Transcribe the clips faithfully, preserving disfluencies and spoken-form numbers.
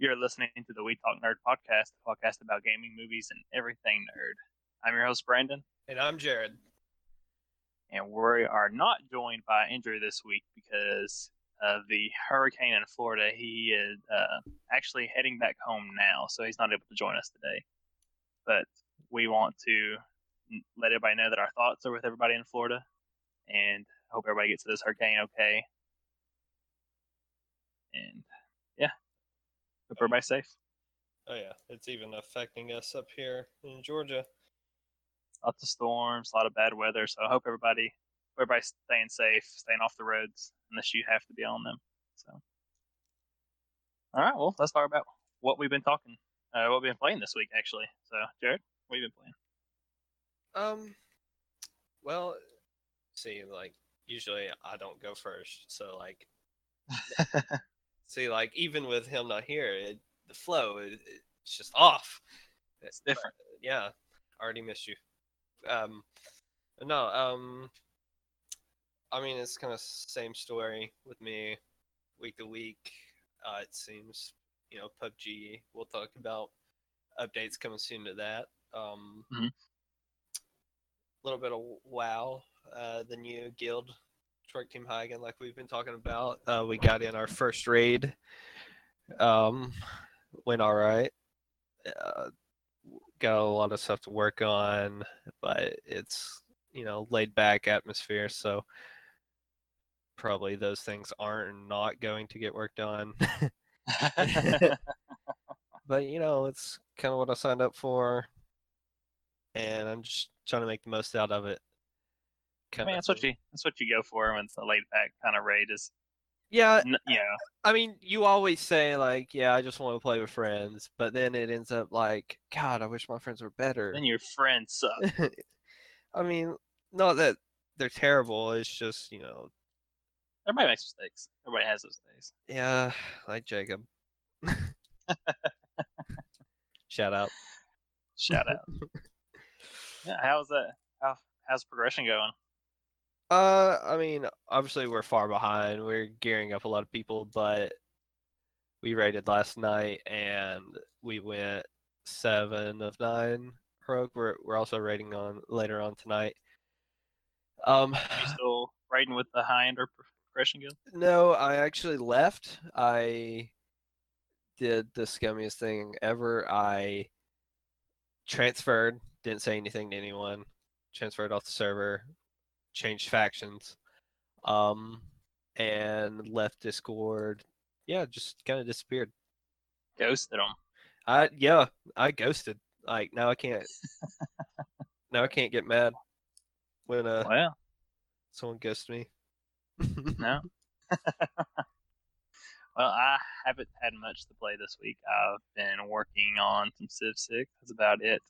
You're listening to the We Talk Nerd podcast, the podcast about gaming, movies, and everything nerd. I'm your host, Brandon. And I'm Jared. And we are not joined by Andrew this week because of the hurricane in Florida. He is uh, actually heading back home now, so he's not able to join us today. But we want to let everybody know that our thoughts are with everybody in Florida, and hope everybody gets to this hurricane okay. And yeah. Hope everybody's safe. Oh yeah, it's even affecting us up here in Georgia. Lots of storms, a lot of bad weather. So I hope everybody, everybody's staying safe, staying off the roads, unless you have to be on them. So, all right, well, let's talk about what we've been talking, uh, what we've been playing this week, actually. So, Jared, what have you been playing? Um, well, see, like usually I don't go first, so like. See, like, even with him not here, it, the flow, it, it's just off. It's different. But, yeah, I already missed you. Um, no, um, I mean, it's kind of same story with me week to week. Uh, it seems, you know, P U B G, we'll talk about updates coming soon to that. Um, mm-hmm. Little bit of WoW, uh, the new guild. Spark team Huygens, like we've been talking about. Uh, we got in our first raid. Um, went all right. Uh, got a lot of stuff to work on, but it's, you know, laid back atmosphere, so probably those things aren't not going to get worked on. But, you know, it's kind of what I signed up for, and I'm just trying to make the most out of it. I mean, that's what you that's what you go for when it's a laid back kind of raid is. Yeah, n- yeah. I mean, you always say like, yeah, I just want to play with friends, but then it ends up like, God, I wish my friends were better. Then your friends suck. I mean, not that they're terrible. It's just, you know, everybody makes mistakes. Everybody has those days. Yeah, like Jacob. Shout out. Shout out. Yeah, how's that? How how's progression going? Uh, I mean, obviously we're far behind. We're gearing up a lot of people, but we raided last night and we went seven of nine. Rogue. We're we're also raiding on later on tonight. Um, are you still raiding with the high end or progression guild? No, I actually left. I did the scummiest thing ever. I transferred. Didn't say anything to anyone. Transferred off the server. Changed factions, um, and left Discord. Yeah, just kind of disappeared. Ghosted them. I yeah, I ghosted. Like now I can't. now I can't get mad when uh well, yeah. someone ghosts me. No. Well, I haven't had much to play this week. I've been working on some Civ six. That's about it.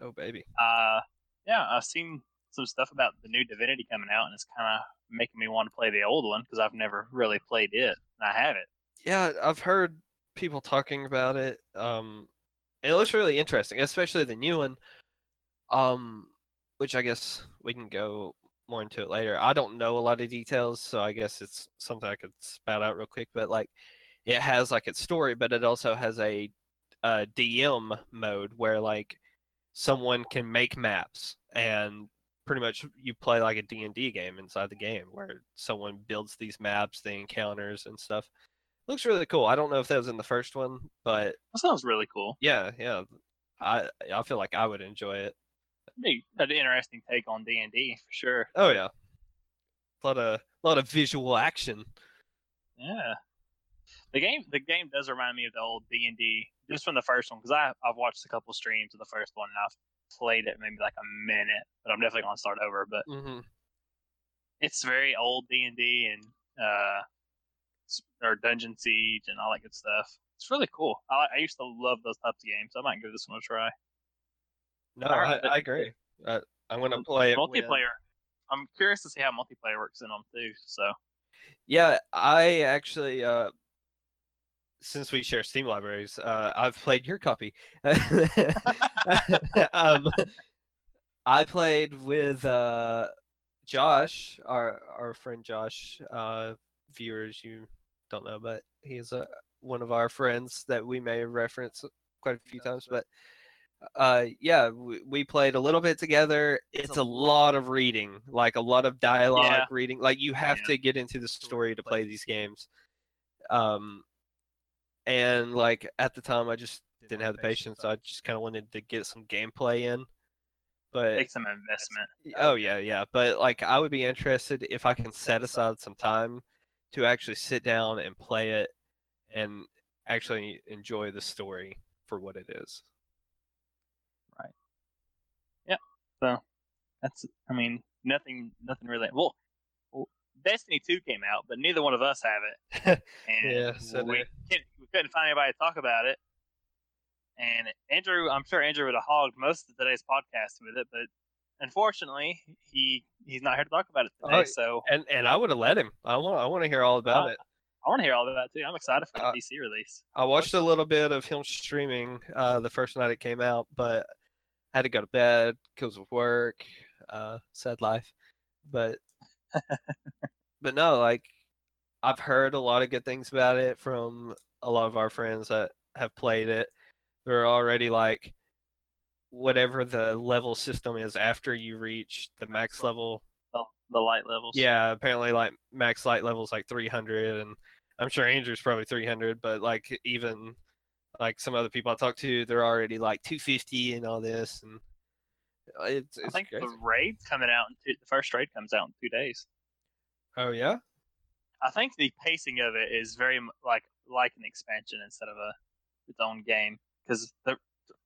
Oh baby. Uh, yeah, I've seen some stuff about the new Divinity coming out, and it's kind of making me want to play the old one because I've never really played it, and I have it. Yeah, I've heard people talking about it. Um, it looks really interesting, especially the new one, um, which I guess we can go more into it later. I don't know a lot of details, so I guess it's something I could spout out real quick, but like, it has like its story, but it also has a, a D M mode where like someone can make maps, and pretty much you play like a D and D game inside the game where someone builds these maps, the encounters and stuff. Looks really cool. I don't know if that was in the first one, but that sounds really cool. Yeah, yeah. I I feel like I would enjoy it. That'd be an interesting take on D and D for sure. Oh yeah. A lot of a lot of visual action. Yeah. The game the game does remind me of the old D and D just from the first one, because I I've watched a couple streams of the first one and I've played it maybe like a minute, but I'm definitely gonna start over. But mm-hmm. It's very old D and D and uh, or Dungeon Siege and all that good stuff. It's really cool. I I used to love those types of games. I might give this one a try. No, I, I agree. I, I'm gonna play multiplayer. It multiplayer. I'm curious to see how multiplayer works in them too. So yeah, I actually uh, since we share Steam libraries, uh, I've played your copy. um, I played with uh, Josh, our our friend Josh. Uh, viewers, you don't know, but he's a one of our friends that we may reference quite a few yeah, times, but uh, yeah, we, we played a little bit together. It's a lot of reading, like a lot of dialogue yeah. reading. Like you have yeah. to get into the story to play these games. Um, and like at the time, I just didn't have the patience. So I just kind of wanted to get some gameplay in. But take some investment. Oh yeah, yeah. But like, I would be interested if I can set aside some time to actually sit down and play it and actually enjoy the story for what it is. Right. Yeah. So that's, I mean, nothing, nothing really. Well, well Destiny two came out, but neither one of us have it. And yeah. So we, couldn't, we couldn't find anybody to talk about it. And Andrew, I'm sure Andrew would have hogged most of today's podcast with it, but unfortunately, he, he's not here to talk about it today. Oh, so and, and I would have let him. I want I want to hear all about uh, it. I want to hear all about it too. I'm excited for the uh, D C release. I watched a little bit of him streaming uh, the first night it came out, but I had to go to bed because of work, uh, sad life. But but no, like I've heard a lot of good things about it from a lot of our friends that have played it. They're already like, whatever the level system is after you reach the max level. Oh, the light levels. Yeah, apparently like max light levels like three hundred, and I'm sure Andrew's probably three hundred, but like even like some other people I talked to, they're already like two fifty and all this. And it's, it's I think crazy. The raid's coming out, in two, the first raid comes out in two days. Oh yeah? I think the pacing of it is very like like an expansion instead of a its own game. Because the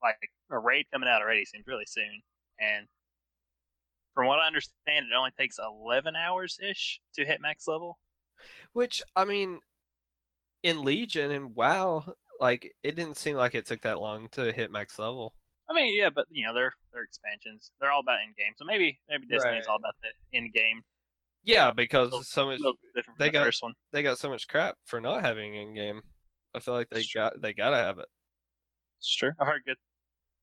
like a raid coming out already seems really soon, and from what I understand, it only takes eleven hours ish to hit max level. Which I mean, in Legion and WoW, like it didn't seem like it took that long to hit max level. I mean, yeah, but you know, they're they're expansions. They're all about end game, so maybe maybe Destiny right. is all about the end game. Yeah, because it's so much they the got first one. They got so much crap for not having end game. I feel like they That's got true. They gotta have it. Sure. I heard good.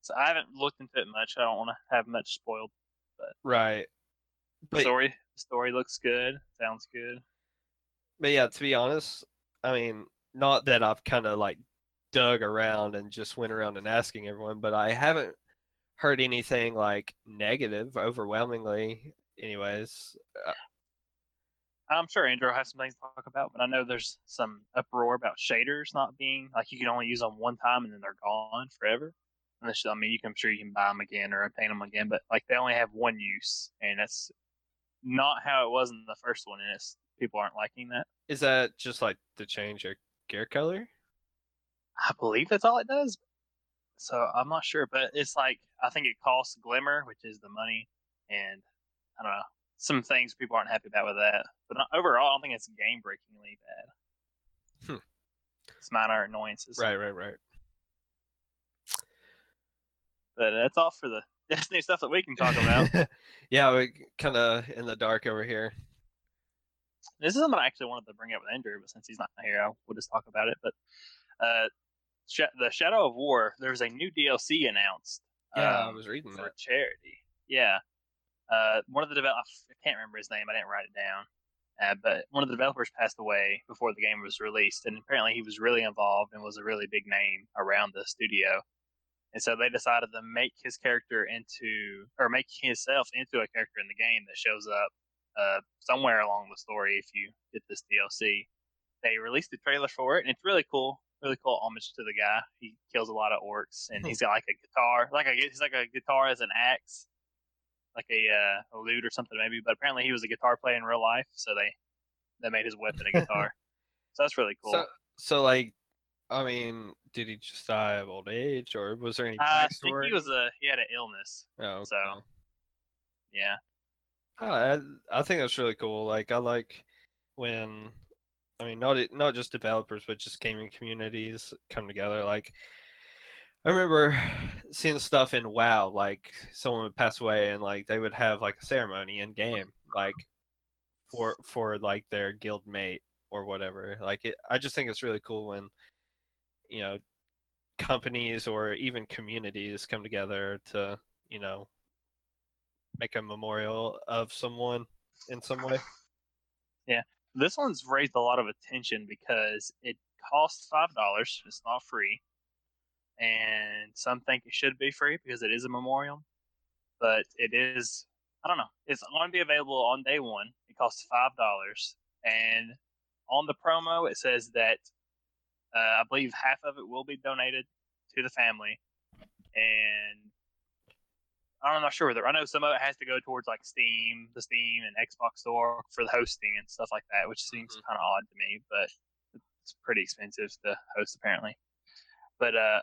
So I haven't looked into it much. I don't want to have much spoiled. But right. But, the story the story looks good. Sounds good. But yeah, to be honest, I mean, not that I've kind of like dug around and just went around and asking everyone, but I haven't heard anything like negative, overwhelmingly. Anyways. I'm sure Andrew will have some things to talk about, but I know there's some uproar about shaders not being like you can only use them one time and then they're gone forever. Unless I mean, you can, I'm sure you can buy them again or obtain them again, but like they only have one use, and that's not how it was in the first one, and it's people aren't liking that. Is that just like to change your gear color? I believe that's all it does, so I'm not sure, but it's like I think it costs Glimmer, which is the money, and I don't know. Some things people aren't happy about with that, but overall, I don't think it's game-breakingly bad. Hmm. It's minor annoyances. Right, right, right. But that's all for the Destiny stuff that we can talk about. Yeah, we're kind of in the dark over here. This is something I actually wanted to bring up with Andrew, but since he's not here, I will just talk about it. But uh, the Shadow of War, there was a new D L C announced. Yeah, um, I was reading for that. Charity. Yeah. Uh, one of the developers, I can't remember his name, I didn't write it down, uh, but one of the developers passed away before the game was released, and apparently he was really involved and was a really big name around the studio. And so they decided to make his character into, or make himself into a character in the game that shows up uh, somewhere along the story if you get this D L C. They released the trailer for it, and it's really cool, really cool homage to the guy. He kills a lot of orcs, and he's got like a guitar, like a, he's like a guitar as an axe. Like a, uh, a lute or something maybe, but apparently he was a guitar player in real life, so they, they made his weapon a guitar. So that's really cool. So, so like, I mean, did he just die of old age, or was there any backstory? Uh, I think he was a he had an illness. Oh, okay. So yeah. Uh, I I think that's really cool. Like I like when, I mean, not not just developers, but just gaming communities come together. Like. I remember seeing stuff in WoW, like someone would pass away and like they would have like a ceremony in game, like for for like their guild mate or whatever. Like it, I just think it's really cool when, you know, companies or even communities come together to, you know, make a memorial of someone in some way. Yeah, this one's raised a lot of attention because it costs five dollars. It's not free. And some think it should be free because it is a memorial. But it is, I don't know. It's going to be available on day one. It costs five dollars. And on the promo, it says that uh, I believe half of it will be donated to the family. And I'm not sure whether I know some of it has to go towards like Steam, the Steam and Xbox store for the hosting and stuff like that, which seems mm-hmm. kind of odd to me, but it's pretty expensive to host apparently. But uh,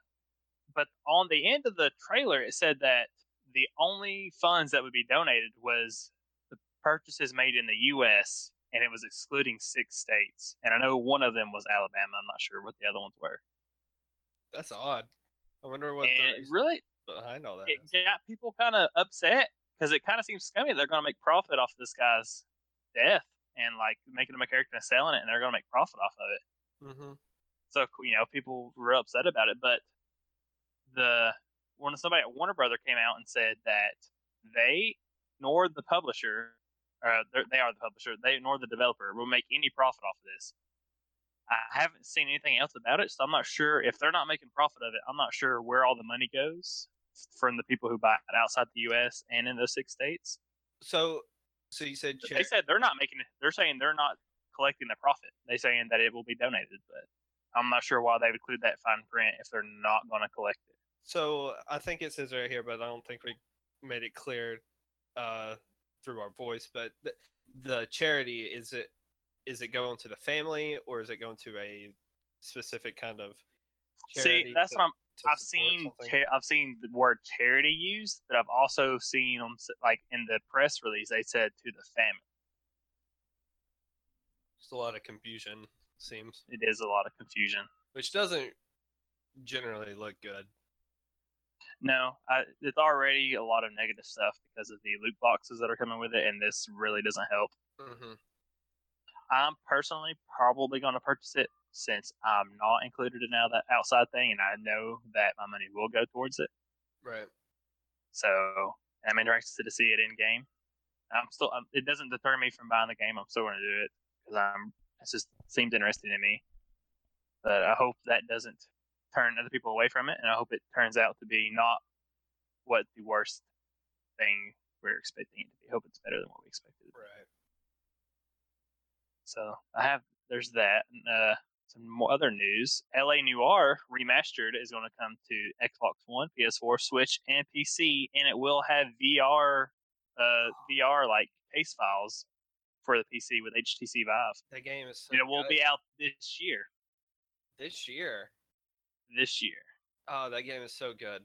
but on the end of the trailer, it said that the only funds that would be donated was the purchases made in the U S, and it was excluding six states. And I know one of them was Alabama. I'm not sure what the other ones were. That's odd. I wonder what the really behind all that. It is. Got people kind of upset because it kind of seems scummy. They're going to make profit off this guy's death and like making him a character and selling it, and they're going to make profit off of it. Mm-hmm. So you know, people were upset about it. But the when somebody at Warner Brother came out and said that they ignored the publisher, or they are the publisher, they ignored the developer, will make any profit off of this. I haven't seen anything else about it, so I'm not sure. If they're not making profit of it, I'm not sure where all the money goes from the people who buy it outside the U S and in those six states. So, so you said... They said they're not making it. They're saying they're not collecting the profit. They're saying that it will be donated, but I'm not sure why they would include that fine print if they're not going to collect it. So, I think it says right here, but I don't think we made it clear uh, through our voice, but the, the charity, is it Is it going to the family, or is it going to a specific kind of charity? See, that's to, what I'm, I've seen. Cha- I've seen the word charity used, but I've also seen them like in the press release they said to the family. It's a lot of confusion. Seems it is a lot of confusion, which doesn't generally look good. No, I, it's already a lot of negative stuff because of the loot boxes that are coming with it, and this really doesn't help. Mm-hmm. I'm personally probably going to purchase it since I'm not included in now that outside thing, and I know that my money will go towards it. Right. So I'm interested to see it in game. I'm still. I'm, it doesn't deter me from buying the game. I'm still going to do it because I'm. It just seems interesting to me. But I hope that doesn't turn other people away from it, and I hope it turns out to be not what the worst thing we're expecting it to be. I hope it's better than what we expected. Right. So I have there's that. Uh, some more other news. L A Noire Remastered is going to come to Xbox One, P S four, Switch, and P C, and it will have V R, uh, V R like case files for the P C with H T C Vive. That game is. So and it will good. be out this year. This year. This year. Oh, that game is so good.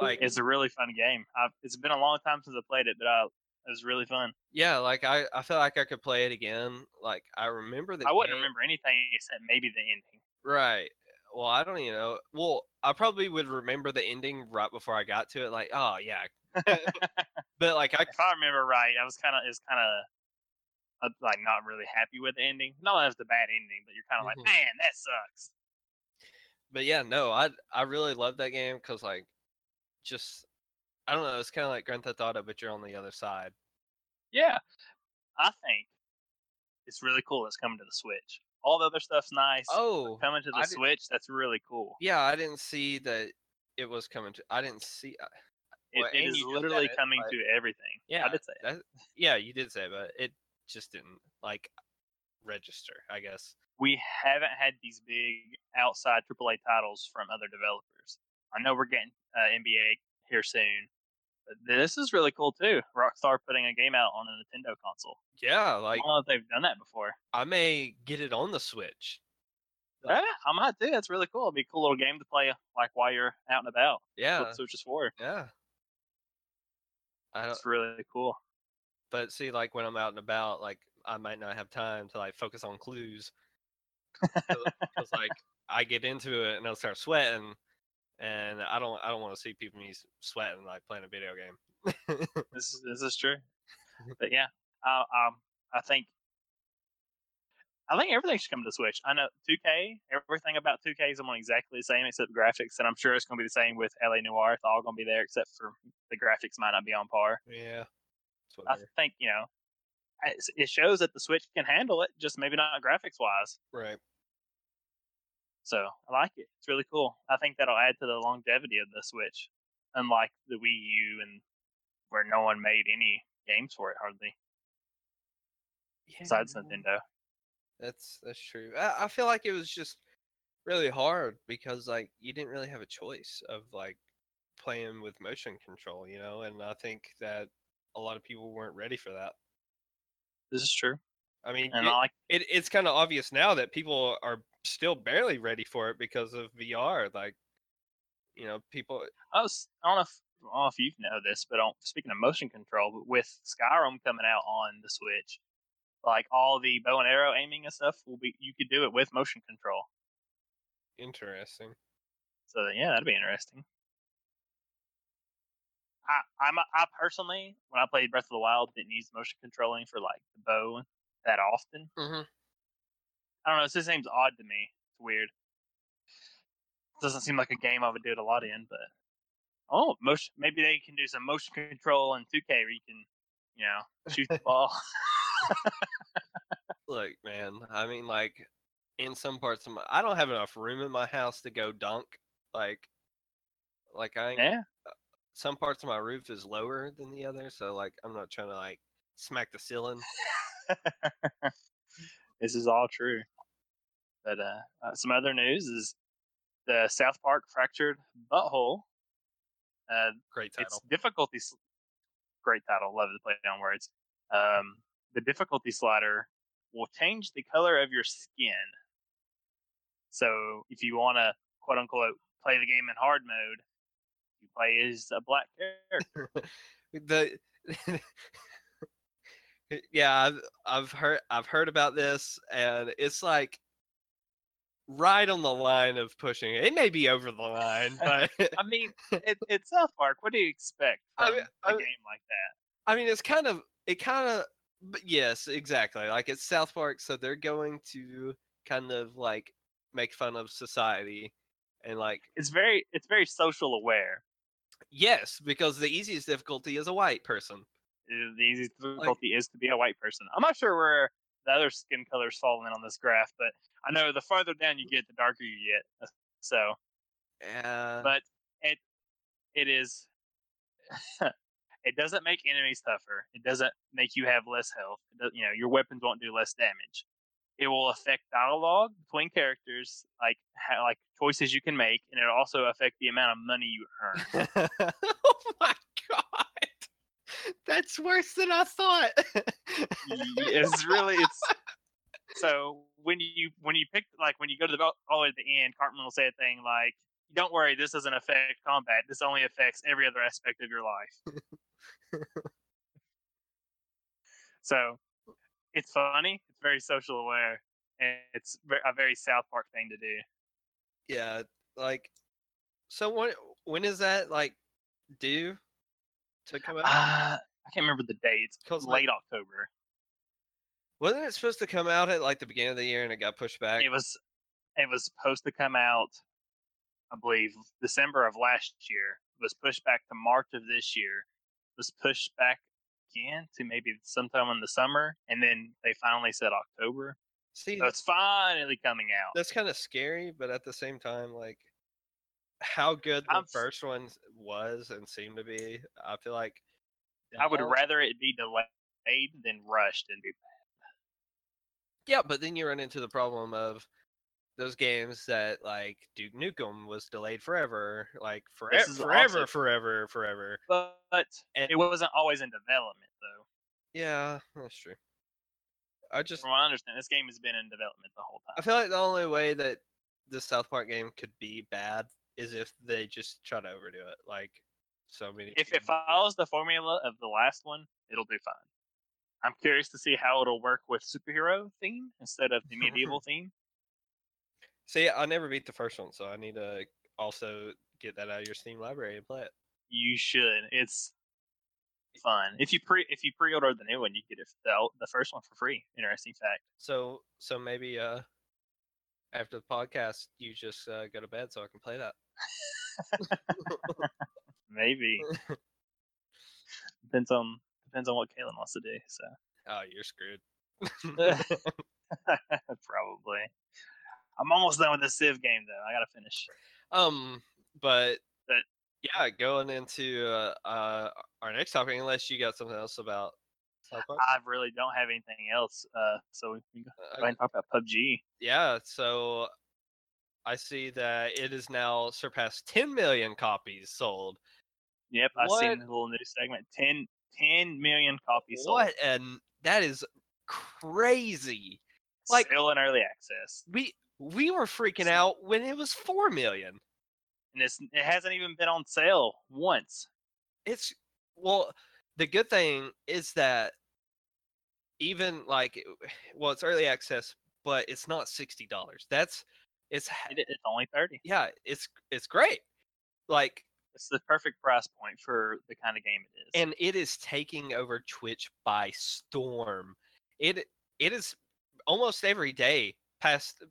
Like it's a really fun game. I've, it's been a long time since I played it, but I. It was really fun. Yeah, like I, I feel like I could play it again. Like I remember the I game. Wouldn't remember anything except maybe the ending. Right. Well, I don't even know. Well, I probably would remember the ending right before I got to it. Like, oh yeah. But like I, if I remember right, I was kind of is kind of like not really happy with the ending. Not that it was the bad ending, but you're kind of mm-hmm. like, man, that sucks. But yeah, no, I I really love that game because like just. I don't know. It's kind of like Grand Theft Auto, but you're on the other side. Yeah, I think it's really cool. It's coming to the Switch. All the other stuff's nice. Oh, coming to the I Switch. That's really cool. Yeah, I didn't see that it was coming to. I didn't see. Well, it it is literally it, coming to everything. Yeah, I did say. That, yeah, you did say, but it just didn't like register. I guess we haven't had these big outside triple A titles from other developers. I know we're getting uh, N B A here soon. This is really cool too. Rockstar putting a game out on a Nintendo console. Yeah, like I don't know if they've done that before. I may get it on the Switch. Yeah, I might do. That's really cool. It'd be a cool little game to play, like while you're out and about. Yeah, that's what Switch is for. Yeah, that's really cool. But see, like when I'm out and about, like I might not have time to like focus on clues. Because like I get into it and I'll start sweating. And I don't, I don't want to see people sweating like playing a video game. this is, this is true, but yeah, I, um, I think, I think everything should come to Switch. I know two K, everything about two K is almost exactly the same except graphics, and I'm sure it's going to be the same with L A Noire. It's all going to be there except for the graphics might not be on par. Yeah, I think you know, it shows that the Switch can handle it, just maybe not graphics wise. Right. So I like it. It's really cool. I think that'll add to the longevity of the Switch, unlike the Wii U, and where no one made any games for it hardly. Yeah. Besides Nintendo. That's that's true. I, I feel like it was just really hard because like you didn't really have a choice of like playing with motion control, you know, and I think that a lot of people weren't ready for that. This is true. I mean, and it, I like- it, it's kind of obvious now that people are still barely ready for it because of V R. Like, you know, people. I was, I don't know if, I don't know if you know this, but on, speaking of motion control, but with Skyrim coming out on the Switch, like all the bow and arrow aiming and stuff will be, you could do it with motion control. Interesting. So yeah, that'd be interesting. I, I'm, I personally, when I played Breath of the Wild, didn't use motion controlling for like the bow that often. Mm-hmm. I don't know. It just seems odd to me. It's weird. It doesn't seem like a game I would do it a lot in, but oh, motion. Maybe they can do some motion control in two K where you can, you know, shoot the ball. Look, man. I mean, like in some parts of my, I don't have enough room in my house to go dunk. Like, like I yeah. Some parts of my roof is lower than the other, so like I'm not trying to like smack the ceiling. This is all true. But uh, uh, some other news is the South Park Fractured Butthole. Uh, great title. It's difficulty. Sl- great title. Love to play on words. Um, the difficulty slider will change the color of your skin. So if you want to quote unquote play the game in hard mode, you play as a black character. the yeah, I've, I've heard I've heard about this, and it's like right on the line of pushing. It may be over the line, but I mean, it, it's South Park. What do you expect from I mean, a I, game like that? I mean, it's kind of it kind of but yes, exactly. Like it's South Park, so they're going to kind of like make fun of society. And like it's very it's very social aware. Yes, because the easiest difficulty is a white person. The easiest difficulty like, is to be a white person. I'm not sure where the other skin colors fall in on this graph, but I know the farther down you get, the darker you get. So, uh, but it it is it doesn't make enemies tougher. It doesn't make you have less health. It you know, your weapons won't do less damage. It will affect dialogue between characters, like how, like choices you can make, and it'll also affect the amount of money you earn. Oh my god, that's worse than I thought. It's really it's. So when you when you pick like when you go to the all the way to the end, Cartman will say a thing like, "Don't worry, this doesn't affect combat. This only affects every other aspect of your life." So. It's funny. It's very social aware, and it's a very South Park thing to do. Yeah, like, so when when is that like due to come out? Uh, I can't remember the date. It's late like, October. Wasn't it supposed to come out at like the beginning of the year, and it got pushed back? It was. It was supposed to come out, I believe, December of last year. It was pushed back to March of this year. It was pushed back. Again to maybe sometime in the summer, and then they finally said October. See, so it's finally coming out. That's kind of scary, but at the same time, like how good the I'm, first one was and seemed to be, I feel like I would was, rather it be delayed than rushed and be bad. Yeah, but then you run into the problem of those games that like Duke Nukem was delayed forever, like forever, forever, awesome. forever, forever. But, but and, it wasn't always in development, though. Yeah, that's true. I just, from what I understand, this game has been in development the whole time. I feel like the only way that the South Park game could be bad is if they just try to overdo it, like so many. If it follows the formula of the last one, it'll do fine. I'm curious to see how it'll work with superhero theme instead of the medieval theme. See, I never beat the first one, so I need to also get that out of your Steam library and play it. You should. It's fun. If you pre if you pre-order the new one, you get it the, the first one for free. Interesting fact. So so maybe uh after the podcast, you just uh, go to bed so I can play that. Maybe. depends on depends on what Kaylin wants to do. So. Oh, you're screwed. Probably. I I'm almost done with the Civ game though. I gotta finish. Um, but, but yeah, going into uh, uh our next topic, unless you got something else about. I really don't have anything else. Uh, so we can go ahead and talk about P U B G. Yeah, so I see that it has now surpassed ten million copies sold. Yep, what? I've seen the little news segment. ten, ten million copies sold. What? And that is crazy. Like, still in early access. We we were freaking out when it was four million. And it's, it hasn't even been on sale once. It's, well, the good thing is that even like, well, it's early access, but it's not sixty dollars. That's, it's it's only thirty. Yeah, it's it's great. Like, it's the perfect price point for the kind of game it is. And it is taking over Twitch by storm. It it is almost every day past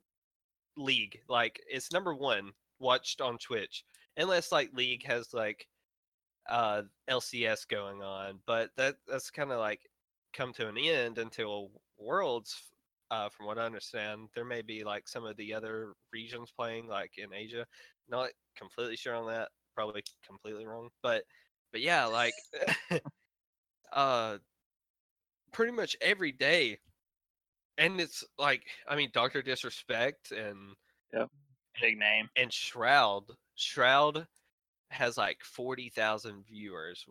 League. Like, it's number one watched on Twitch, unless like League has like uh L C S going on, but that that's kind of like come to an end until Worlds. Uh, from what I understand, there may be like some of the other regions playing, like in Asia. Not completely sure on that. Probably completely wrong. But, but yeah, like, uh, pretty much every day. And it's like, I mean, Doctor Disrespect and yep. Big Name and Shroud. Shroud has like forty thousand viewers.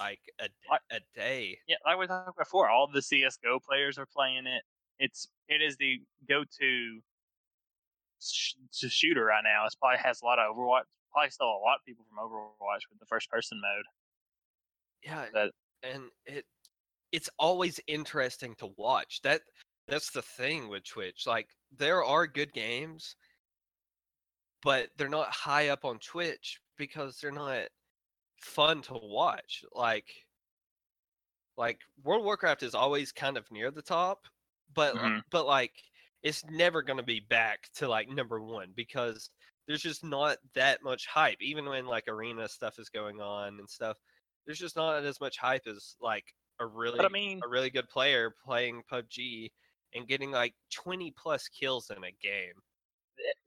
Like a a day. Yeah, like we talked before, all the C S G O players are playing it. It's it is the go-to sh- shooter right now. It probably has a lot of Overwatch. Probably still a lot of people from Overwatch with the first-person mode. Yeah, but, and it it's always interesting to watch. That that's the thing with Twitch. Like, there are good games, but they're not high up on Twitch because they're not fun to watch. Like, like World of Warcraft is always kind of near the top. But mm-hmm. but like it's never gonna be back to like number one because there's just not that much hype. Even when like arena stuff is going on and stuff, there's just not as much hype as like a really I mean, a really good player playing P U B G and getting like twenty plus kills in a game.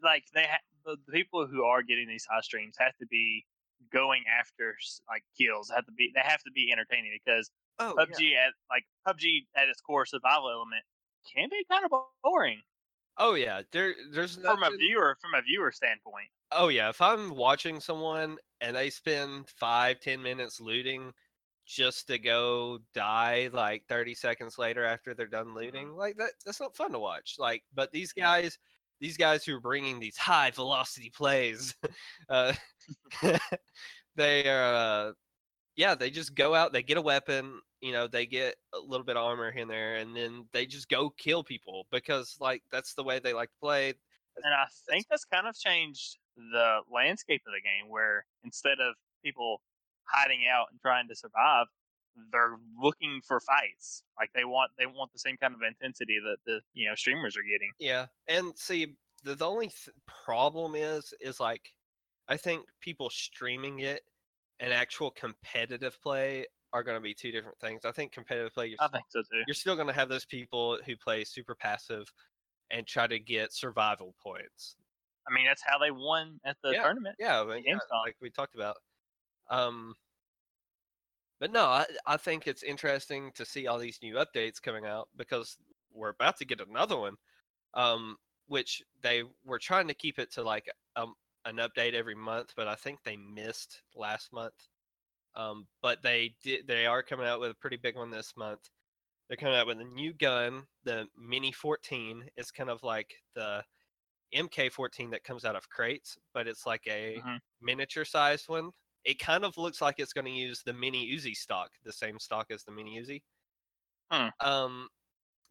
Like they ha- the people who are getting these high streams have to be going after like kills. Have to be they have to be entertaining because oh, P U B G yeah. at like P U B G at its core survival element. Can be kind of boring. Oh yeah, there, there's nothing... from a viewer from a viewer standpoint. Oh yeah, if I'm watching someone and they spend five ten minutes looting just to go die like thirty seconds later after they're done looting, like that that's not fun to watch. Like, but these guys, these guys who are bringing these high velocity plays, uh, they are. Uh, Yeah, they just go out, they get a weapon, you know, they get a little bit of armor here and there, and then they just go kill people because, like, that's the way they like to play. And I think that's kind of changed the landscape of the game where instead of people hiding out and trying to survive, they're looking for fights. Like, they want they want the same kind of intensity that the, you know, streamers are getting. Yeah, and see, the, the only th- problem is, is, like, I think people streaming it and actual competitive play are going to be two different things. I think competitive play, you're, I think so too. You're still going to have those people who play super passive and try to get survival points. I mean, that's how they won at the yeah, tournament. Yeah, I mean, yeah, like we talked about. Um, but no, I, I think it's interesting to see all these new updates coming out because we're about to get another one, um, which they were trying to keep it to like um. an update every month, but I think they missed last month. Um, but they did. They are coming out with a pretty big one this month. They're coming out with a new gun, the mini fourteen. It's kind of like the M K fourteen that comes out of crates, but it's like a mm-hmm. miniature-sized one. It kind of looks like it's going to use the mini Uzi stock, the same stock as the mini Uzi, mm. um,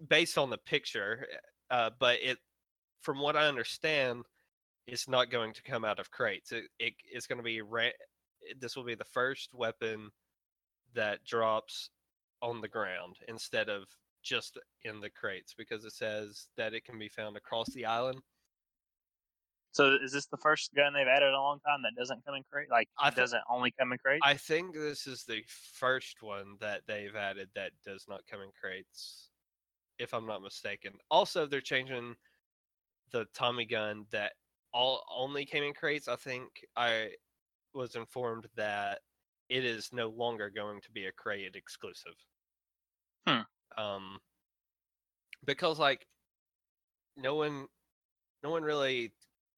based on the picture. Uh, but it, from what I understand, it's not going to come out of crates. It, it it's going to be ra- this will be the first weapon that drops on the ground instead of just in the crates because it says that it can be found across the island. So is this the first gun they've added in a long time that doesn't come in crates? Like it th- doesn't only come in crates? I think this is the first one that they've added that does not come in crates, if I'm not mistaken. Also, they're changing the Tommy gun that all only came in crates, I think I was informed that it is no longer going to be a crate exclusive. Hmm. Um, because like no one, no one really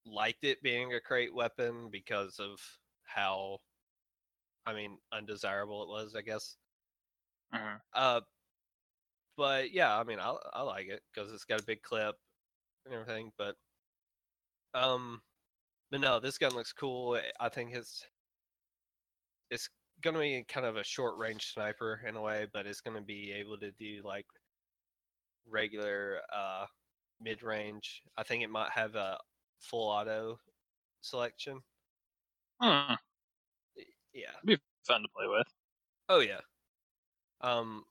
liked it being a crate weapon because of how, I mean, undesirable it was, I guess. Uh-huh. Uh, but yeah, I mean, I I like it because it's got a big clip and everything. But um, but no, this gun looks cool. I think it's it's gonna be kind of a short range sniper in a way, but it's gonna be able to do like regular uh mid range. I think it might have a full auto selection. Hmm. Yeah, it'd be fun to play with. Oh yeah. Um,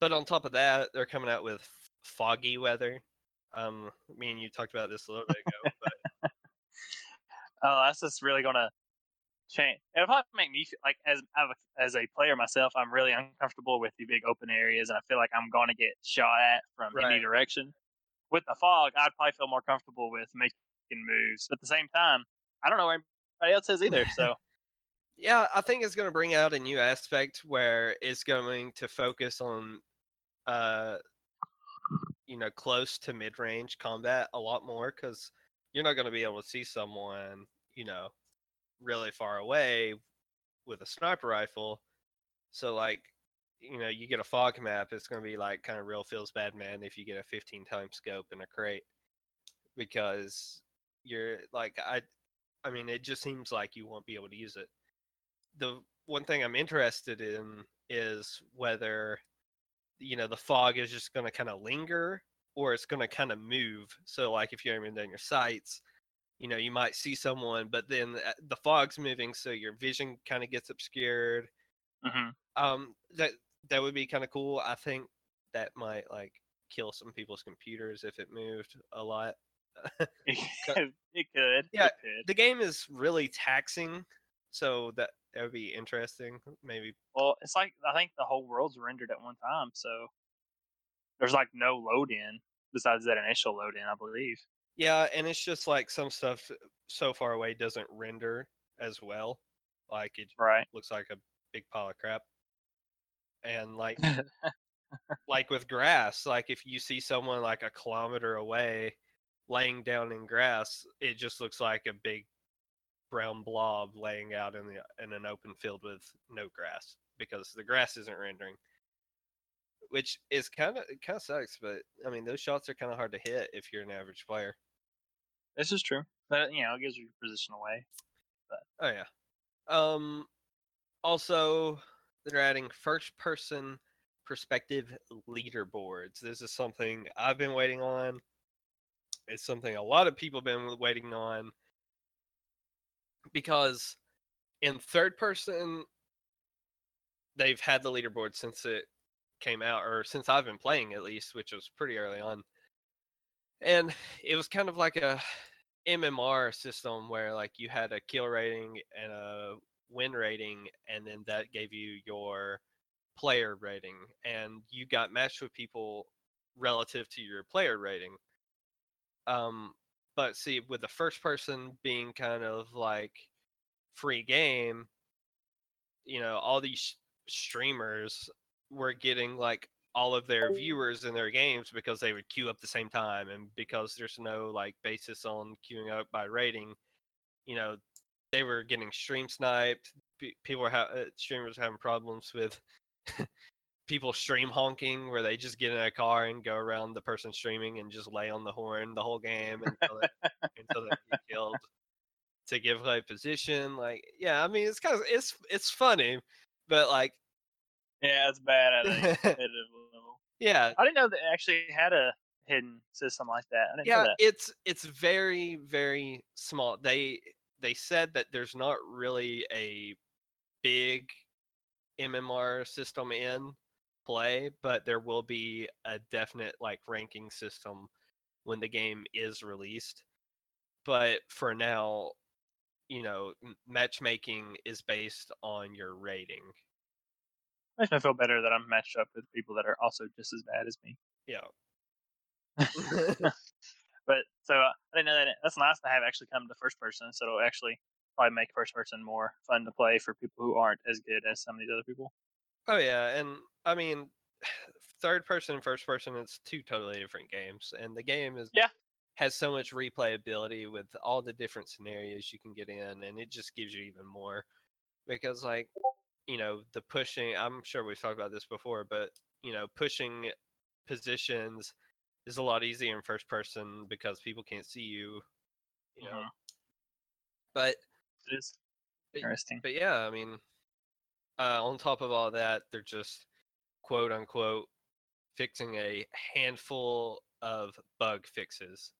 but on top of that, they're coming out with foggy weather. Um, me and you talked about this a little bit ago. But... oh, that's just really gonna change. It'll probably make me feel like, as as a player myself, I'm really uncomfortable with the big open areas, and I feel like I'm gonna get shot at from right. any direction. With the fog, I'd probably feel more comfortable with making moves. But at the same time, I don't know where anybody else is either. So. Yeah, I think it's going to bring out a new aspect where it's going to focus on, uh, you know, close to mid-range combat a lot more, because you're not going to be able to see someone, you know, really far away with a sniper rifle. So, like, you know, you get a fog map, it's going to be like kind of real feels bad, man, if you get a fifteen-time scope in a crate, because you're like, I, I mean, it just seems like you won't be able to use it. The one thing I'm interested in is whether, you know, the fog is just going to kind of linger or it's going to kind of move. So, like, if you're aiming down your sights, you know, you might see someone, but then the fog's moving, so your vision kind of gets obscured. Mm-hmm. Um, that that would be kind of cool. I think that might, like, kill some people's computers if it moved a lot. It could. It could. Yeah, it could. The game is really taxing, so that... That would be interesting, maybe. Well, it's like, I think the whole world's rendered at one time, so there's like no load-in besides that initial load-in, I believe. Yeah, and it's just like some stuff so far away doesn't render as well. Like, it right. looks like a big pile of crap. And like, like with grass, like if you see someone like a kilometer away laying down in grass, it just looks like a big brown blob laying out in the in an open field with no grass, because the grass isn't rendering, which is kind of it kind of sucks. But I mean, those shots are kind of hard to hit if you're an average player. This is true, but you know, it gives your position away. But. Oh yeah. Um. Also, they're adding first-person perspective leaderboards. This is something I've been waiting on. It's something a lot of people have been waiting on. Because in third person, they've had the leaderboard since it came out, or since I've been playing at least, which was pretty early on. And it was kind of like a M M R system where like you had a kill rating and a win rating, and then that gave you your player rating, and you got matched with people relative to your player rating. Um, But see, with the first person being kind of like free game, you know, all these streamers were getting like all of their viewers in their games because they would queue up the same time. And because there's no like basis on queuing up by rating, you know, they were getting stream sniped. P- people were ha- streamers were having problems with people stream honking, where they just get in a car and go around the person streaming and just lay on the horn the whole game until they, until they get killed to give away position. Like, yeah, I mean, it's kind of it's it's funny, but like, yeah, it's bad at a competitive level. Yeah, I didn't know they actually had a hidden system like that. I didn't yeah, know that. it's it's very very small. They they said that there's not really a big M M R system in play, but there will be a definite like ranking system when the game is released. But for now, you know, matchmaking is based on your rating. Makes me feel better that I'm matched up with people that are also just as bad as me. Yeah. But so uh, I didn't know that. That's nice to have actually come to first person. So it'll actually probably make first person more fun to play for people who aren't as good as some of these other people. Oh yeah, and I mean, third person and first person, it's two totally different games, and the game is yeah. has so much replayability with all the different scenarios you can get in, and it just gives you even more because, like, you know, the pushing. I'm sure we've talked about this before, but you know, pushing positions is a lot easier in first person because people can't see you, you know. Mm-hmm. But it is interesting. But, but yeah, I mean, uh, on top of all that, they're just quote unquote fixing a handful of bug fixes.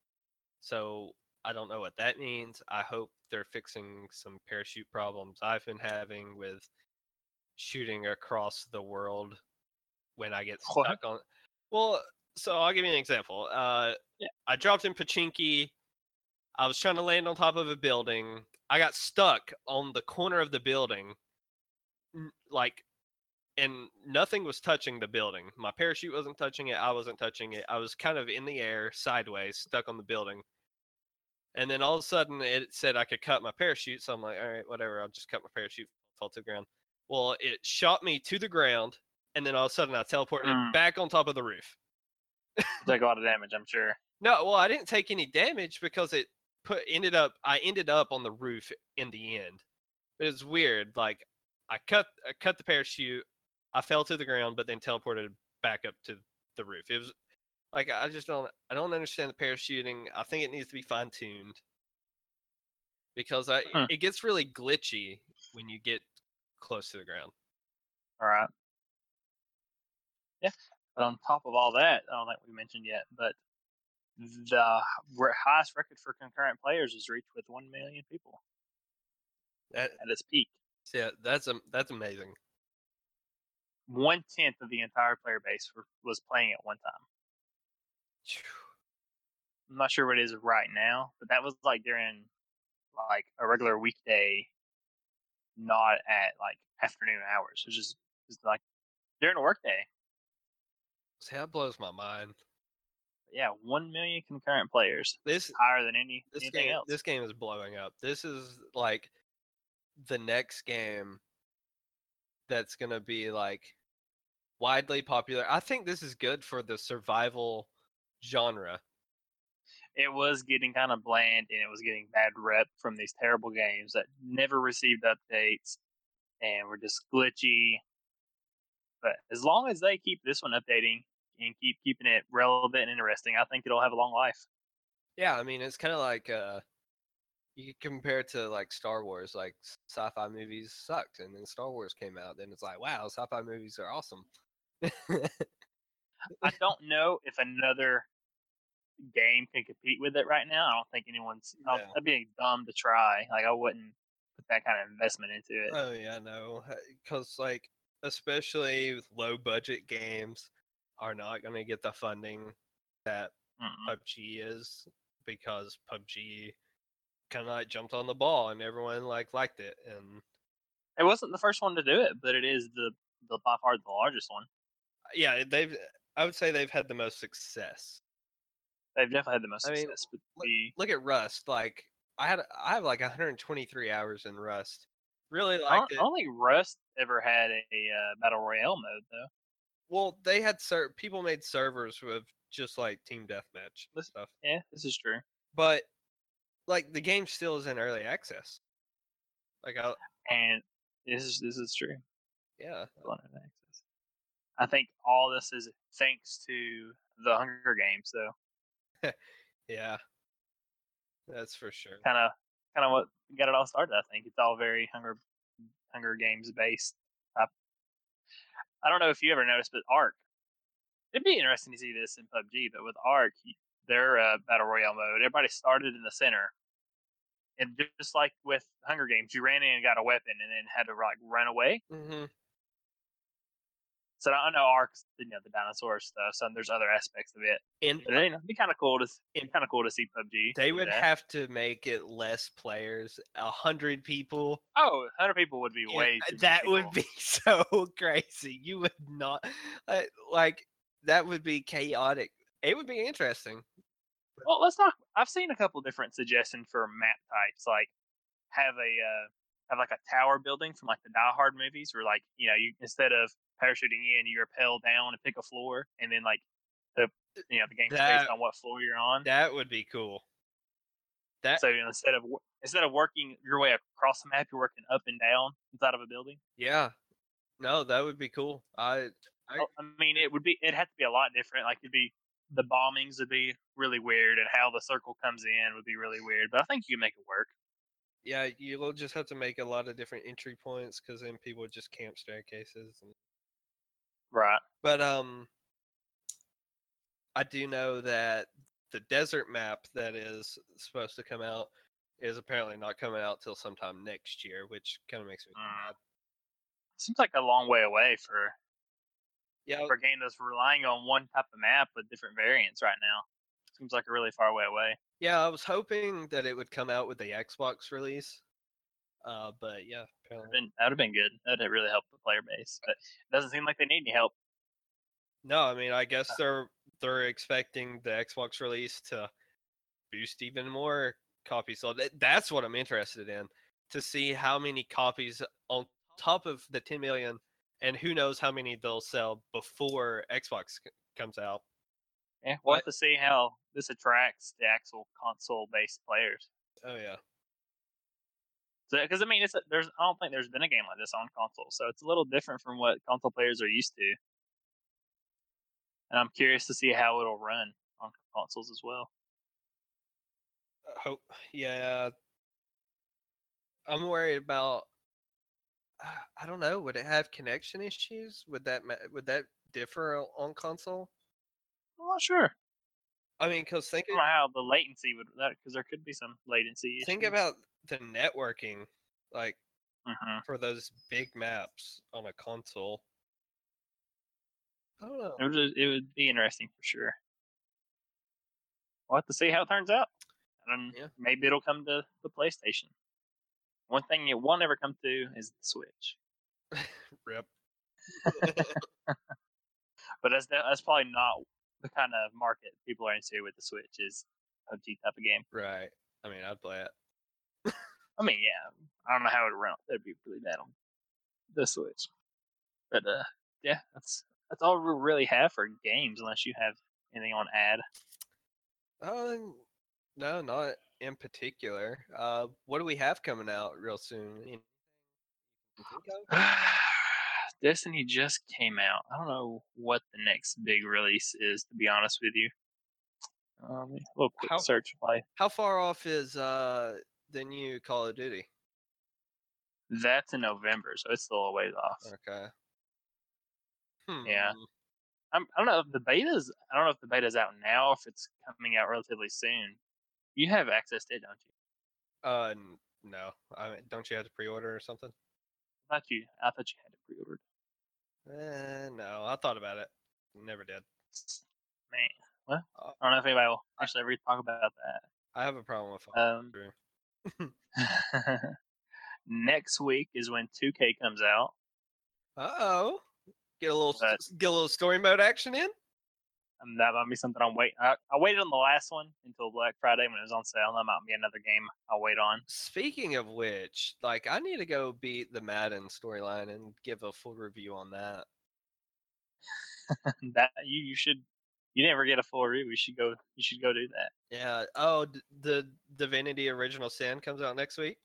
So I don't know what that means. I hope they're fixing some parachute problems I've been having with shooting across the world when I get stuck what? on. Well, so I'll give you an example. Uh, yeah. I dropped in Pachinki. I was trying to land on top of a building. I got stuck on the corner of the building, like, and nothing was touching the building. My parachute wasn't touching it. I wasn't touching it. I was kind of in the air, sideways, stuck on the building. And then all of a sudden, it said I could cut my parachute. So I'm like, all right, whatever. I'll just cut my parachute, fall to the ground. Well, it shot me to the ground, and then all of a sudden, I teleported mm. back on top of the roof. Take a lot of damage, I'm sure. No, well, I didn't take any damage because it put ended up. I ended up on the roof in the end. But it's weird. Like, I cut, I cut the parachute. I fell to the ground, but then teleported back up to the roof. It was like I just don't. I don't understand the parachuting. I think it needs to be fine tuned because I huh. it gets really glitchy when you get close to the ground. All right. Yeah. But on top of all that, I don't think we mentioned yet, but the highest record for concurrent players is reached with one million people that, at its peak. Yeah, that's um, that's amazing. One tenth of the entire player base were, was playing at one time. I'm not sure what it is right now, but that was like during like a regular weekday, not at like afternoon hours. It's just just like during a workday. See, that blows my mind. Yeah, one million concurrent players. This is higher than any this anything game, else. This game is blowing up. This is like the next game that's going to be like widely popular. I think this is good for the survival genre. It was getting kind of bland, and it was getting bad rep from these terrible games that never received updates and were just glitchy. But as long as they keep this one updating and keep keeping it relevant and interesting, I think it'll have a long life. Yeah, I mean, it's kind of like uh, you compare it to like Star Wars. Like sci-fi movies sucked, and then Star Wars came out, and it's like, wow, sci-fi movies are awesome. I don't know if another game can compete with it right now. I don't think anyone's. No. That'd be dumb to try. Like I wouldn't put that kind of investment into it. Oh yeah, no, because like especially with low-budget games. Are not going to get the funding that mm-hmm. P U B G is because P U B G kind of like jumped on the ball and everyone like liked it, and it wasn't the first one to do it, but it is the, the by far the largest one. Yeah, they've I would say they've had the most success. They've definitely had the most I success. Mean, look, the... look at Rust. Like I had I have like one hundred twenty-three hours in Rust. Really liked I it. Only Rust ever had a uh, battle royale mode though. Well, they had ser- people made servers with just like team deathmatch this stuff. Yeah, this is true. But like the game still is in early access. Like, I, and this is this is true. Yeah, still in early access. I think all this is thanks to the Hunger Games, though. Yeah, that's for sure. Kind of, kind of what got it all started. I think it's all very Hunger Hunger Games based. I don't know if you ever noticed, but Ark. It'd be interesting to see this in P U B G, but with Ark, their uh, Battle Royale mode, everybody started in the center. And just like with Hunger Games, you ran in and got a weapon and then had to like run away. Mm-hmm. So I know Ark's, you know, the dinosaur stuff, so there's other aspects of it. And but, you know, it'd be kind of cool to kind of cool to see P U B G. They would that. have to make it less players, a hundred people. Oh, a hundred people would be yeah, way too that people. Would be so crazy. You would not like that. Would be chaotic. It would be interesting. Well, let's talk. I've seen a couple different suggestions for map types, like have a uh, have like a tower building from like the Die Hard movies, where like you know you instead of parachuting in, you rappel down and pick a floor, and then like the you know the game's that, based on what floor you're on. That would be cool. That so you know, instead of instead of working your way across the map, you're working up and down inside of a building. Yeah, no, that would be cool. I I, I mean, it would be it'd have to be a lot different. Like it'd be. The bombings would be really weird, and how the circle comes in would be really weird. But I think you can make it work. Yeah, you'll just have to make a lot of different entry points, because then people would just camp staircases. And... Right. But um, I do know that the desert map that is supposed to come out is apparently not coming out till sometime next year, which kind of makes me mad. Mm. Seems like a long way away for. Yeah, for a game that's relying on one type of map with different variants right now. Seems like a really far way away. Yeah, I was hoping that it would come out with the Xbox release. Uh, but yeah, apparently. Been, that would have been good. That would have really helped the player base. But it doesn't seem like they need any help. No, I mean, I guess they're they're expecting the Xbox release to boost even more copies. So that, that's what I'm interested in, to see how many copies on top of the ten million. And who knows how many they'll sell before Xbox c- comes out. Yeah, we'll have to see how this attracts the actual console-based players. Oh, yeah. Because, so, I mean, it's a, there's I don't think there's been a game like this on console, so it's a little different from what console players are used to. And I'm curious to see how it'll run on consoles as well. I hope, yeah. I'm worried about... I don't know. Would it have connection issues? Would that would that differ on console? I'm not sure. I mean, because think about how the latency would that because there could be some latency. Think issues. About the networking, like uh-huh. for those big maps on a console. I don't know. It would, just, it would be interesting for sure. We'll have to see how it turns out, and yeah. Maybe it'll come to the PlayStation. One thing it won't ever come to is the Switch. Rip. But that's that's probably not the kind of market people are into with the Switch is a P U B G type of game. Right. I mean, I'd play it. I mean, yeah. I don't know how it would run. That'd be really bad on the Switch. But uh, yeah, that's that's all we really have for games, unless you have anything on ad. Oh, no, not. In particular, uh, what do we have coming out real soon? Destiny just came out. I don't know what the next big release is, to be honest with you. Um, a little quick how, search play. How far off is uh, the new Call of Duty? That's in November, so it's still a ways off. Okay. Hmm. Yeah. I'm, I don't know if the beta's. I don't know if the beta's out now, or if it's coming out relatively soon. You have access to it, don't you? Uh, no. I mean, don't you have to pre-order or something? I thought you, I thought you had to pre-order. Uh, no, I thought about it. Never did. Man, well, uh, I don't know if anybody will actually ever talk about that. I have a problem with um, Next week is when two K comes out. Uh-oh. Get a little but, get a little story mode action in? And that might be something I'm waiting. I waited on the last one until Black Friday when it was on sale. That might be another game I'll wait on. Speaking of which, like I need to go beat the Madden storyline and give a full review on that. that you, you should. You never get a full review. You should go. You should go do that. Yeah. Oh, d- the Divinity Original Sin comes out next week.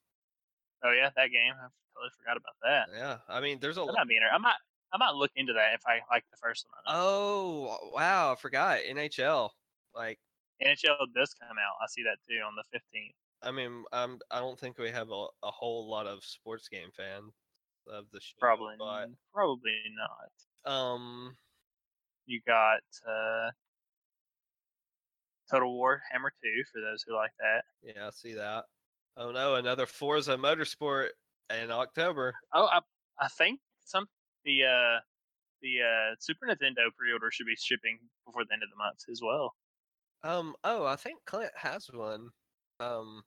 Oh yeah, that game. I totally forgot about that. Yeah. I mean, there's a. That might be interesting. I'm not. I might look into that if I like the first one. Oh, wow. I forgot. N H L. Like N H L does come out. I see that, too, on the fifteenth. I mean, I'm, I don't think we have a, a whole lot of sports game fans of the show. Probably, but, probably not. Um, You got uh, Total War Hammer two, for those who like that. Yeah, I see that. Oh, no, another Forza Motorsport in October. Oh, I, I think some. The uh, the uh, Super Nintendo pre-order should be shipping before the end of the month as well. Um. Oh, I think Clint has one. Um,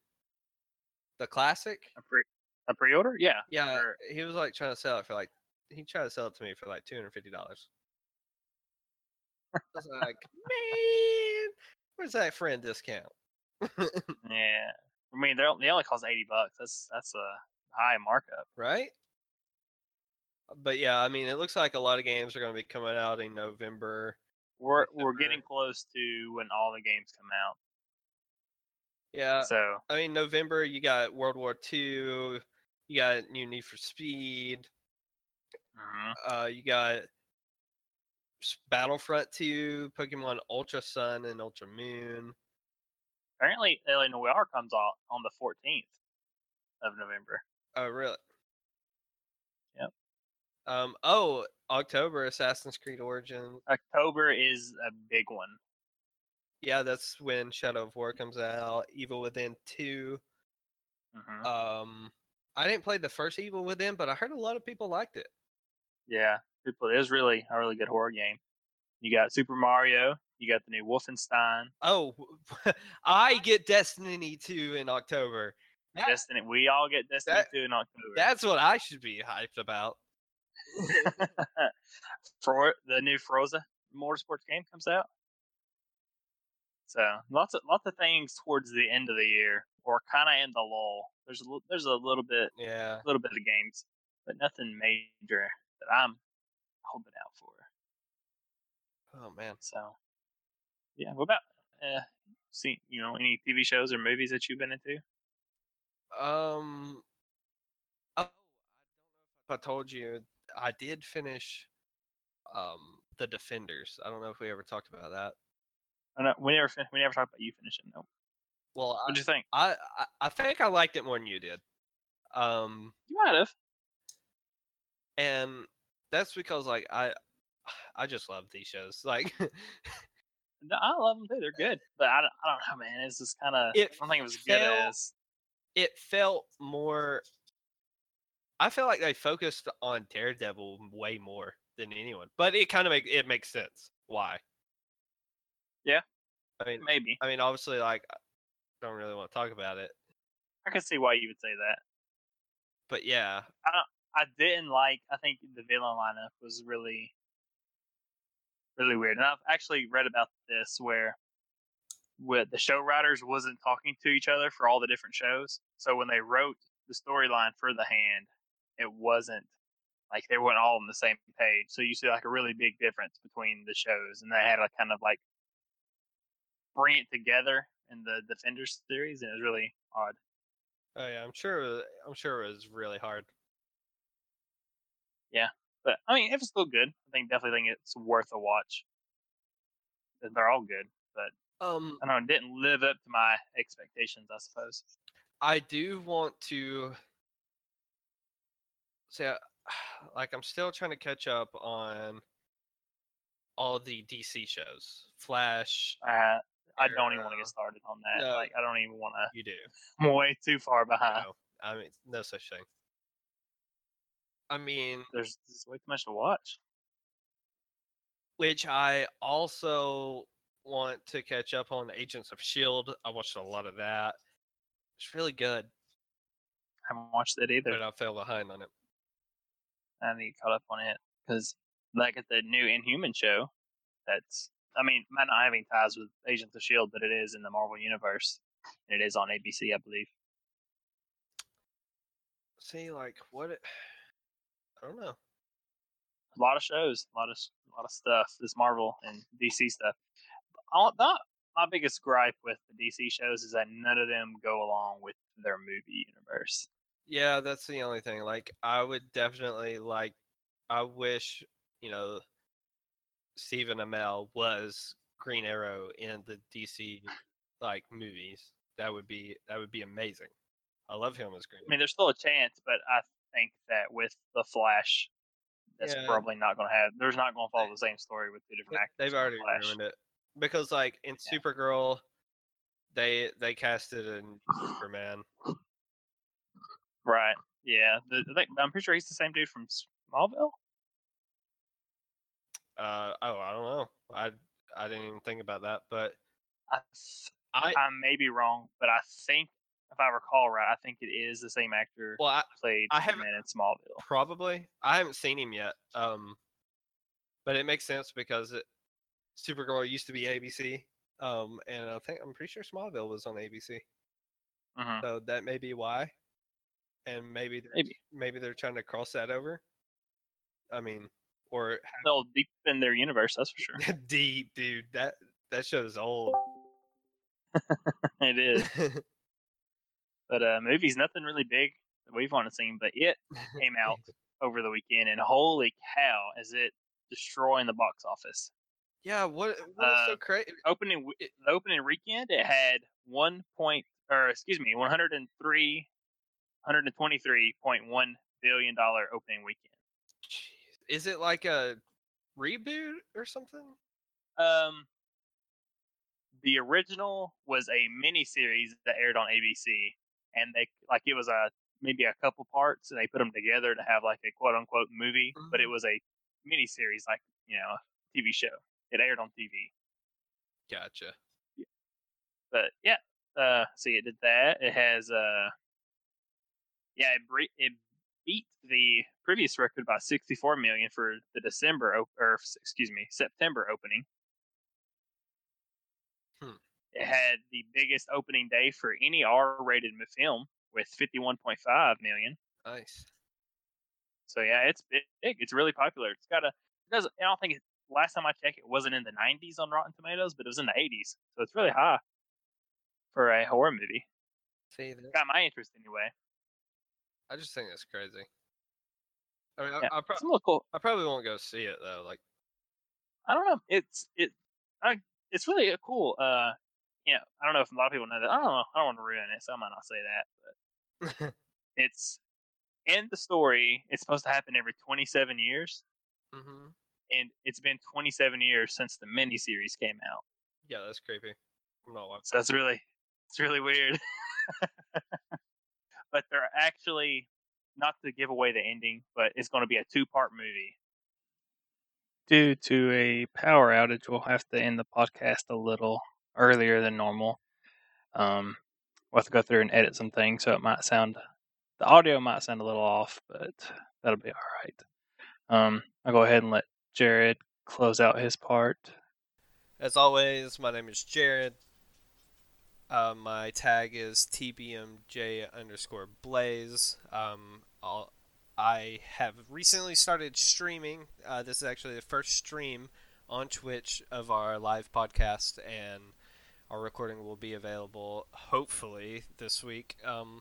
the classic. A, pre- a pre-order? Yeah. Yeah. Or, he was like trying to sell it for like he tried to sell it to me for like two hundred fifty dollars. I was like, man, where's that friend discount? Yeah, I mean they they only cost eighty bucks. That's that's a high markup, right? But yeah, I mean it looks like a lot of games are going to be coming out in November. We're November. we're getting close to when all the games come out. Yeah. So I mean November, you got World War Two, you got New Need for Speed, mm-hmm. uh, you got Battlefront Two, Pokemon Ultra Sun and Ultra Moon. Apparently, L A Noire comes out on the fourteenth of November. Oh, really? Yep. Um. Oh, October, Assassin's Creed Origins. October is a big one. Yeah, that's when Shadow of War comes out. Evil Within two. Mm-hmm. Um, I didn't play the first Evil Within, but I heard a lot of people liked it. Yeah, people. It was really a really good horror game. You got Super Mario. You got the new Wolfenstein. Oh, I get Destiny two in October. That, Destiny, we all get Destiny that, two in October. That's what I should be hyped about. For the new Forza Motorsports game comes out. So lots of lots of things towards the end of the year, or kind of in the lull. There's a, there's a little bit, yeah, a little bit of games, but nothing major that I'm holding out for. Oh man, so. Yeah, what about uh, see you know any T V shows or movies that you've been into? Um, oh, I don't know if I told you I did finish um The Defenders. I don't know if we ever talked about that. I know we never we never talked about you finishing. No. Well, what do you think? I, I I think I liked it more than you did. Um, you might have. And that's because like I I just love these shows like. No, I love them too. They're good, but I don't, I don't know, man. It's just kind of. I don't think it was felt, good as. It felt more. I feel like they focused on Daredevil way more than anyone, but it kind of make it makes sense why. Yeah, I mean, maybe. I mean, obviously, like, I don't really want to talk about it. I can see why you would say that, but yeah, I don't, I didn't like. I think the villain lineup was really. Really weird. And I've actually read about this where with the show writers wasn't talking to each other for all the different shows. So when they wrote the storyline for The Hand, it wasn't like they weren't all on the same page. So you see like a really big difference between the shows. And they had to kind of like bring it together in the Defenders series. And it was really odd. Oh yeah, I'm sure. It was, I'm sure it was really hard. Yeah. But, I mean, it was still good. I think definitely think it's worth a watch. They're all good, but um, I don't know, it didn't live up to my expectations, I suppose. I do want to say, like, I'm still trying to catch up on all the D C shows. Flash. Uh, I don't even want to get started on that. No, like, I don't even want to. You do. I'm way too far behind. No, I mean, no such thing. I mean, there's, there's way too much to watch. Which I also want to catch up on Agents of S H I E L D. I watched a lot of that. It's really good. I haven't watched it either. But I fell behind on it. I need to get caught up on it. Because, like at the new Inhuman show, that's, I mean, might not have any ties with Agents of S H I E L D, but it is in the Marvel Universe. And it is on A B C, I believe. See, like, what. It... I don't know. A lot of shows, a lot of a lot of stuff. This Marvel and D C stuff. All, not, my biggest gripe with the D C shows is that none of them go along with their movie universe. Yeah, that's the only thing. Like, I would definitely like. I wish you know Stephen Amell was Green Arrow in the D C like movies. That would be that would be amazing. I love him as Green Arrow. I mean, there's still a chance, but I. think that with the Flash, that's yeah. probably not going to have. There's not going to follow the same story with two different actors. They've already Flash. ruined it because, like in yeah. Supergirl, they they casted a Superman. Right? Yeah. The, they, I'm pretty sure he's the same dude from Smallville. Uh oh, I don't know. I I didn't even think about that, but I I, I may be wrong, but I think. If I recall right, I think it is the same actor well, I, played I Superman in Smallville. Probably. I haven't seen him yet. Um, but it makes sense because it, Supergirl used to be A B C, Um, and I think I'm pretty sure Smallville was on A B C. Uh-huh. So that may be why, and maybe they're, maybe maybe they're trying to cross that over. I mean, or have, they'll deepen their universe. That's for sure. Deep, dude. That that show is old. It is. But uh, movies, nothing really big that we've wanted to see, but it came out over the weekend, and holy cow, is it destroying the box office? Yeah, what? What is uh, so crazy? Opening it, the opening weekend, it had one point, or excuse me, one hundred and three, one hundred and twenty-three point one billion dollar opening weekend. Jeez. Is it like a reboot or something? Um, the original was a mini series that aired on A B C, and they like it was a maybe a couple parts, and they put them together to have like a quote unquote movie, mm-hmm. but it was a mini series, like you know, a T V show. It aired on T V. Gotcha. Yeah. But yeah, uh, see, it did that. It has, uh, yeah, it, bre- it beat the previous record by sixty-four million dollars for the December op- or excuse me, September opening. Hmm. It had the biggest opening day for any R-rated film with fifty-one point five million dollars. Nice. So yeah, it's big. It's really popular. It's got a. It doesn't. I don't think it's. Last time I checked, it wasn't in the nineties on Rotten Tomatoes, but it was in the eighties. So it's really high for a horror movie. See, it's got my interest anyway. I just think that's crazy. I mean, yeah, I, I, pro- it's a cool. I probably won't go see it though. Like, I don't know. It's it. I. It's really a cool. Uh, you know, I don't know if a lot of people know that. I don't know. I don't want to ruin it, so I might not say that. But it's in the story. It's supposed to happen every twenty-seven years. Mm-hmm. And it's been twenty-seven years since the miniseries came out. Yeah, that's creepy. I'm not watching. So that's really, it's really weird. But they're actually, not to give away the ending, but it's going to be a two-part movie. Due to a power outage, we'll have to end the podcast a little earlier than normal. Um, we'll have to go through and edit some things, so it might sound, the audio might sound a little off, but that'll be all right. Um, I'll go ahead and let Jared close out his part. As always, my name is Jared. Uh, my tag is T B M J underscore Blaze. Um, I'll, I have recently started streaming. Uh, this is actually the first stream on Twitch of our live podcast, and our recording will be available hopefully this week, um,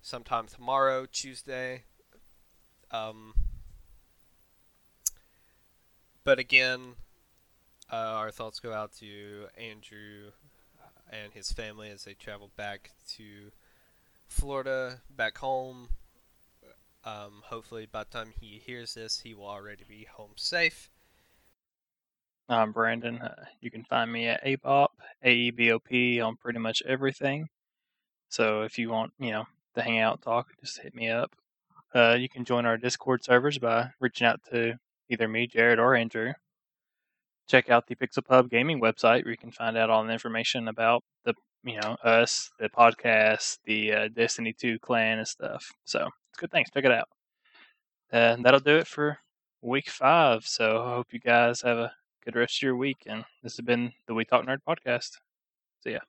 sometime tomorrow, Tuesday. Um, But again, uh, our thoughts go out to Andrew and his family as they travel back to Florida, back home. Um, hopefully by the time he hears this, he will already be home safe. I'm Brandon. Uh, you can find me at A E B O P, A E B O P on pretty much everything. So if you want, you know, to hang out, talk, just hit me up. Uh, you can join our Discord servers by reaching out to either me, Jared, or Andrew. Check out the Pixel Pub gaming website where you can find out all the information about the, you know, us, the podcast, the uh, Destiny two clan and stuff. So it's good things. Check it out. And that'll do it for week five. So I hope you guys have a good rest of your week. And this has been the We Talk Nerd podcast. See ya.